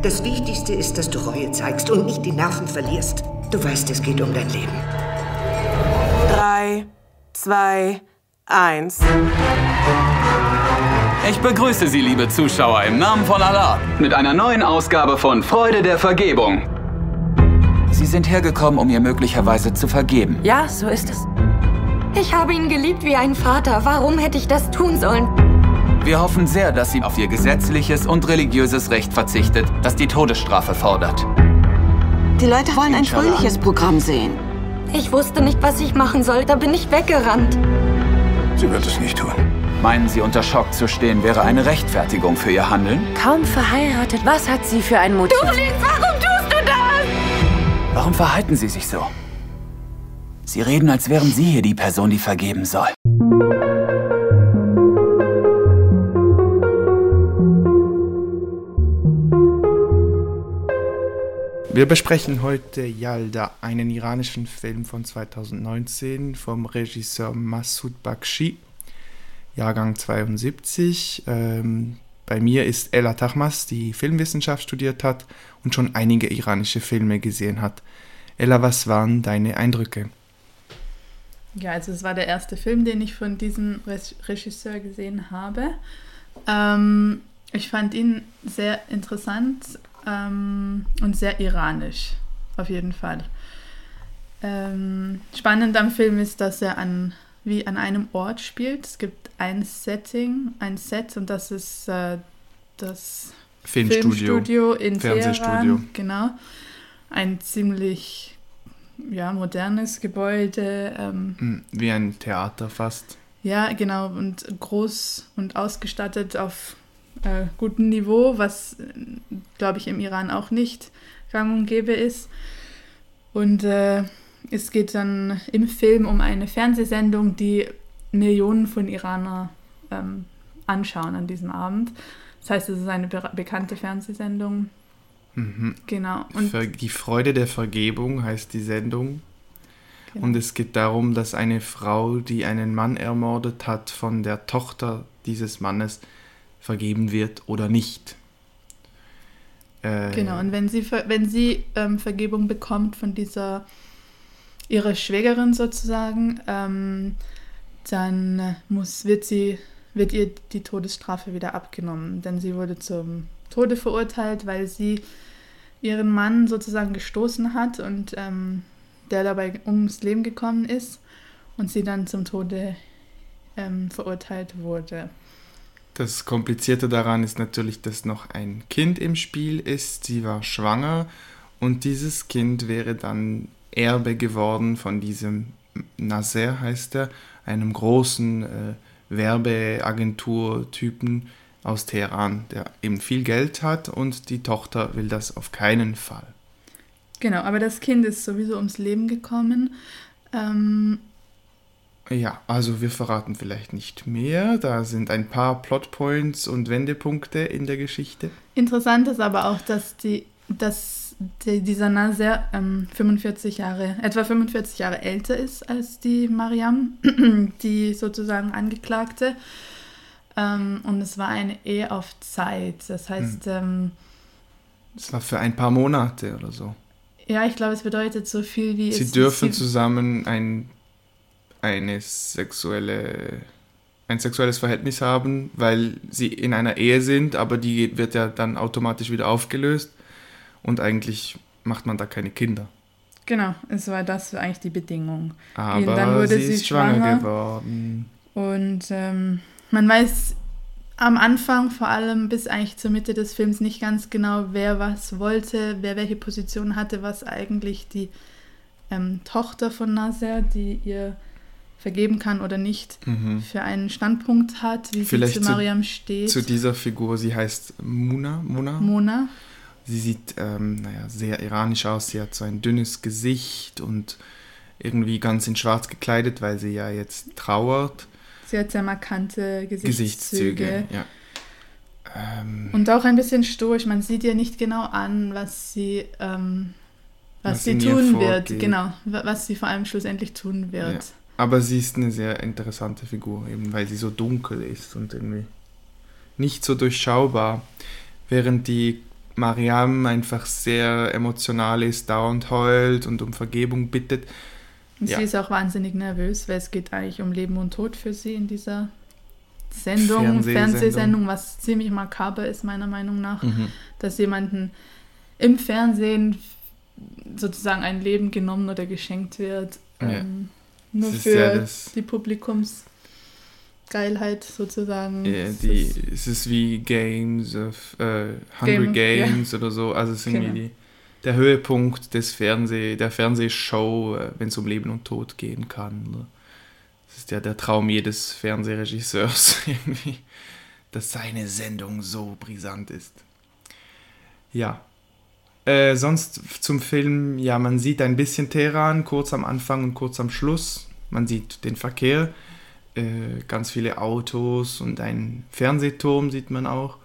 Das Wichtigste ist, dass du Reue zeigst und nicht die Nerven verlierst. Du weißt, es geht um dein Leben. 3, 2, 1. Ich begrüße Sie, liebe Zuschauer, im Namen von Allah mit einer neuen Ausgabe von Freude der Vergebung. Sie sind hergekommen, um ihr möglicherweise zu vergeben. Ja, so ist es. Ich habe ihn geliebt wie einen Vater. Warum hätte ich das tun sollen? Wir hoffen sehr, dass sie auf ihr gesetzliches und religiöses Recht verzichtet, das die Todesstrafe fordert. Die Leute wollen ein fröhliches Programm sehen. Ich wusste nicht, was ich machen soll. Da bin ich weggerannt. Sie wird es nicht tun. Meinen Sie, unter Schock zu stehen, wäre eine Rechtfertigung für ihr Handeln? Kaum verheiratet. Was hat sie für ein Motiv? Dublin, warum tust du das? Warum verhalten Sie sich so? Sie reden, als wären Sie hier die Person, die vergeben soll. Wir besprechen heute Yalda, einen iranischen Film von 2019 vom Regisseur Masoud Bakshi, Jahrgang 72. Bei mir ist Ella Tahmas, die Filmwissenschaft studiert hat und schon einige iranische Filme gesehen hat. Ella, was waren deine Eindrücke? Ja, also es war der erste Film, den ich von diesem Regisseur gesehen habe. Ich fand ihn sehr interessant. Und sehr iranisch, auf jeden Fall. Spannend am Film ist, dass er an einem Ort spielt. Es gibt ein Set, und das ist das Filmstudio in Teheran. Genau. Ein ziemlich modernes Gebäude. Wie ein Theater fast. Ja, genau. Und groß und ausgestattet auf guten Niveau, was, glaube ich, im Iran auch nicht gang und gäbe ist. Und es geht dann im Film um eine Fernsehsendung, die Millionen von Iranern anschauen an diesem Abend. Das heißt, es ist eine bekannte Fernsehsendung. Mhm. Genau. Und die Freude der Vergebung heißt die Sendung. Genau. Und es geht darum, dass eine Frau, die einen Mann ermordet hat, von der Tochter dieses Mannes vergeben wird oder nicht. Genau, und wenn sie Vergebung bekommt von ihrer Schwägerin sozusagen, dann wird ihr die Todesstrafe wieder abgenommen, denn sie wurde zum Tode verurteilt, weil sie ihren Mann sozusagen gestoßen hat und der dabei ums Leben gekommen ist und sie dann zum Tode verurteilt wurde. Das Komplizierte daran ist natürlich, dass noch ein Kind im Spiel ist. Sie war schwanger und dieses Kind wäre dann Erbe geworden von diesem Nasser, heißt er, einem großen Werbeagentur-Typen aus Teheran, der eben viel Geld hat, und die Tochter will das auf keinen Fall. Genau, aber das Kind ist sowieso ums Leben gekommen. Ja, also wir verraten vielleicht nicht mehr. Da sind ein paar Plotpoints und Wendepunkte in der Geschichte. Interessant ist aber auch, dass dieser Nasser 45 Jahre älter ist als die Mariam, die sozusagen Angeklagte. Und es war eine Ehe auf Zeit. Das heißt... es war für ein paar Monate oder so. Ja, ich glaube, es bedeutet so viel wie... Sie dürfen zusammen ein sexuelles Verhältnis haben, weil sie in einer Ehe sind, aber die wird ja dann automatisch wieder aufgelöst und eigentlich macht man da keine Kinder. Genau, es war das eigentlich die Bedingung. Aber dann wurde sie ist schwanger geworden. Und man weiß am Anfang, vor allem bis eigentlich zur Mitte des Films, nicht ganz genau, wer was wollte, wer welche Position hatte, was eigentlich die Tochter von Nasser, die ihr vergeben kann oder nicht, für einen Standpunkt hat, wie vielleicht sie zu Mariam steht. Zu dieser Figur, sie heißt Mona. Sie sieht sehr iranisch aus, sie hat so ein dünnes Gesicht und irgendwie ganz in schwarz gekleidet, weil sie ja jetzt trauert. Sie hat sehr markante Gesichtszüge. Ja. Und auch ein bisschen stoisch, man sieht ihr nicht genau an, was sie tun wird. Genau, was sie vor allem schlussendlich tun wird. Ja. Aber sie ist eine sehr interessante Figur, eben weil sie so dunkel ist und irgendwie nicht so durchschaubar. Während die Mariam einfach sehr emotional ist, dauernd heult und um Vergebung bittet. Und sie ist auch wahnsinnig nervös, weil es geht eigentlich um Leben und Tod für sie in dieser Sendung, Fernsehsendung, was ziemlich makaber ist meiner Meinung nach, dass jemanden im Fernsehen sozusagen ein Leben genommen oder geschenkt wird, nur für die Publikumsgeilheit sozusagen. Ja, es ist wie Hunger Games oder so, also es ist irgendwie der Höhepunkt des der Fernsehshow, wenn es um Leben und Tod gehen kann. Oder? Das ist ja der Traum jedes Fernsehregisseurs irgendwie, dass seine Sendung so brisant ist. Ja. Sonst zum Film, ja, man sieht ein bisschen Teheran, kurz am Anfang und kurz am Schluss. Man sieht den Verkehr, ganz viele Autos und einen Fernsehturm sieht man auch.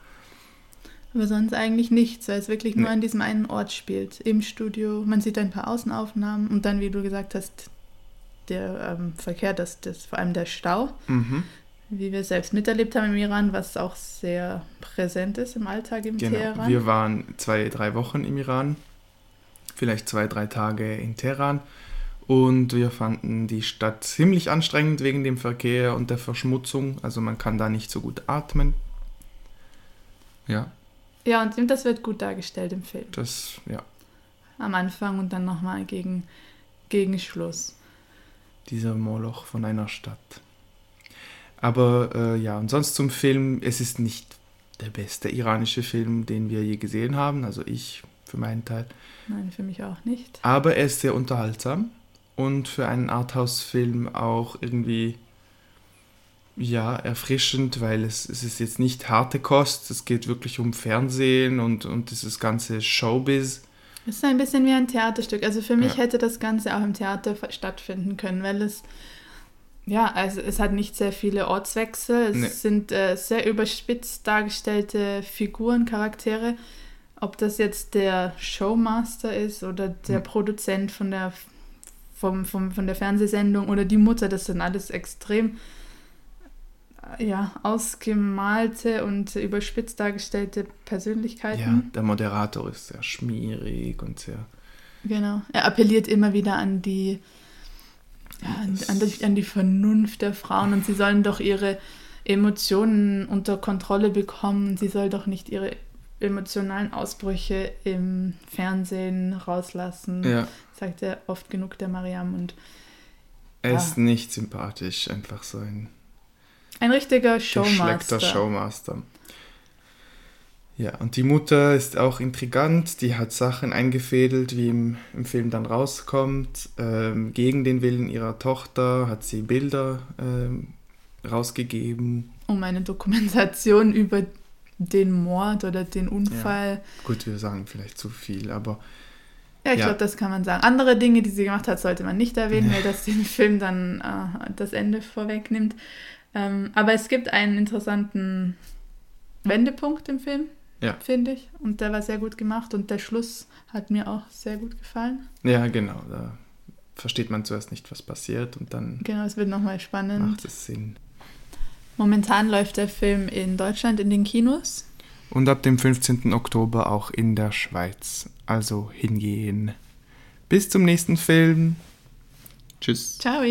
Aber sonst eigentlich nichts, weil es wirklich nur an diesem einen Ort spielt, im Studio. Man sieht ein paar Außenaufnahmen und dann, wie du gesagt hast, der Verkehr, das vor allem der Stau, wie wir selbst miterlebt haben im Iran, was auch sehr präsent ist im Alltag im Teheran. Wir waren 2-3 Wochen im Iran, vielleicht 2-3 Tage in Teheran und wir fanden die Stadt ziemlich anstrengend wegen dem Verkehr und der Verschmutzung, also man kann da nicht so gut atmen. Ja. Ja, und das wird gut dargestellt im Film. Das, ja. Am Anfang und dann nochmal gegen Schluss. Dieser Moloch von einer Stadt. Aber ja, und sonst zum Film, es ist nicht der beste iranische Film, den wir je gesehen haben, also ich für meinen Teil. Nein, für mich auch nicht. Aber er ist sehr unterhaltsam und für einen Arthouse-Film auch irgendwie, ja, erfrischend, weil es ist jetzt nicht harte Kost, es geht wirklich um Fernsehen und dieses ganze Showbiz. Es ist ein bisschen wie ein Theaterstück. Also für mich hätte das Ganze auch im Theater stattfinden können, weil es, ja, also es hat nicht sehr viele Ortswechsel. Es sind sehr überspitzt dargestellte Figuren, Charaktere. Ob das jetzt der Showmaster ist oder der Produzent von der Fernsehsendung oder die Mutter, das sind alles extrem ausgemalte und überspitzt dargestellte Persönlichkeiten. Ja, der Moderator ist sehr schmierig und sehr... Genau, er appelliert immer wieder an die Vernunft der Frauen und sie sollen doch ihre Emotionen unter Kontrolle bekommen und sie soll doch nicht ihre emotionalen Ausbrüche im Fernsehen rauslassen, sagt er oft genug, der Mariam. Und er ist nicht sympathisch, einfach so ein richtiger Showmaster. Ja, und die Mutter ist auch intrigant, die hat Sachen eingefädelt, wie im Film dann rauskommt. Gegen den Willen ihrer Tochter hat sie Bilder rausgegeben. Um eine Dokumentation über den Mord oder den Unfall. Ja. Gut, wir sagen vielleicht zu viel, aber... Ja, ich glaube, das kann man sagen. Andere Dinge, die sie gemacht hat, sollte man nicht erwähnen, weil das den Film dann das Ende vorwegnimmt. Aber es gibt einen interessanten Wendepunkt im Film, finde ich. Und der war sehr gut gemacht und der Schluss hat mir auch sehr gut gefallen. Ja, genau. Da versteht man zuerst nicht, was passiert und dann... Genau, es wird nochmal spannend. Macht es Sinn. Momentan läuft der Film in Deutschland in den Kinos. Und ab dem 15. Oktober auch in der Schweiz. Also hingehen. Bis zum nächsten Film. Tschüss. Ciao.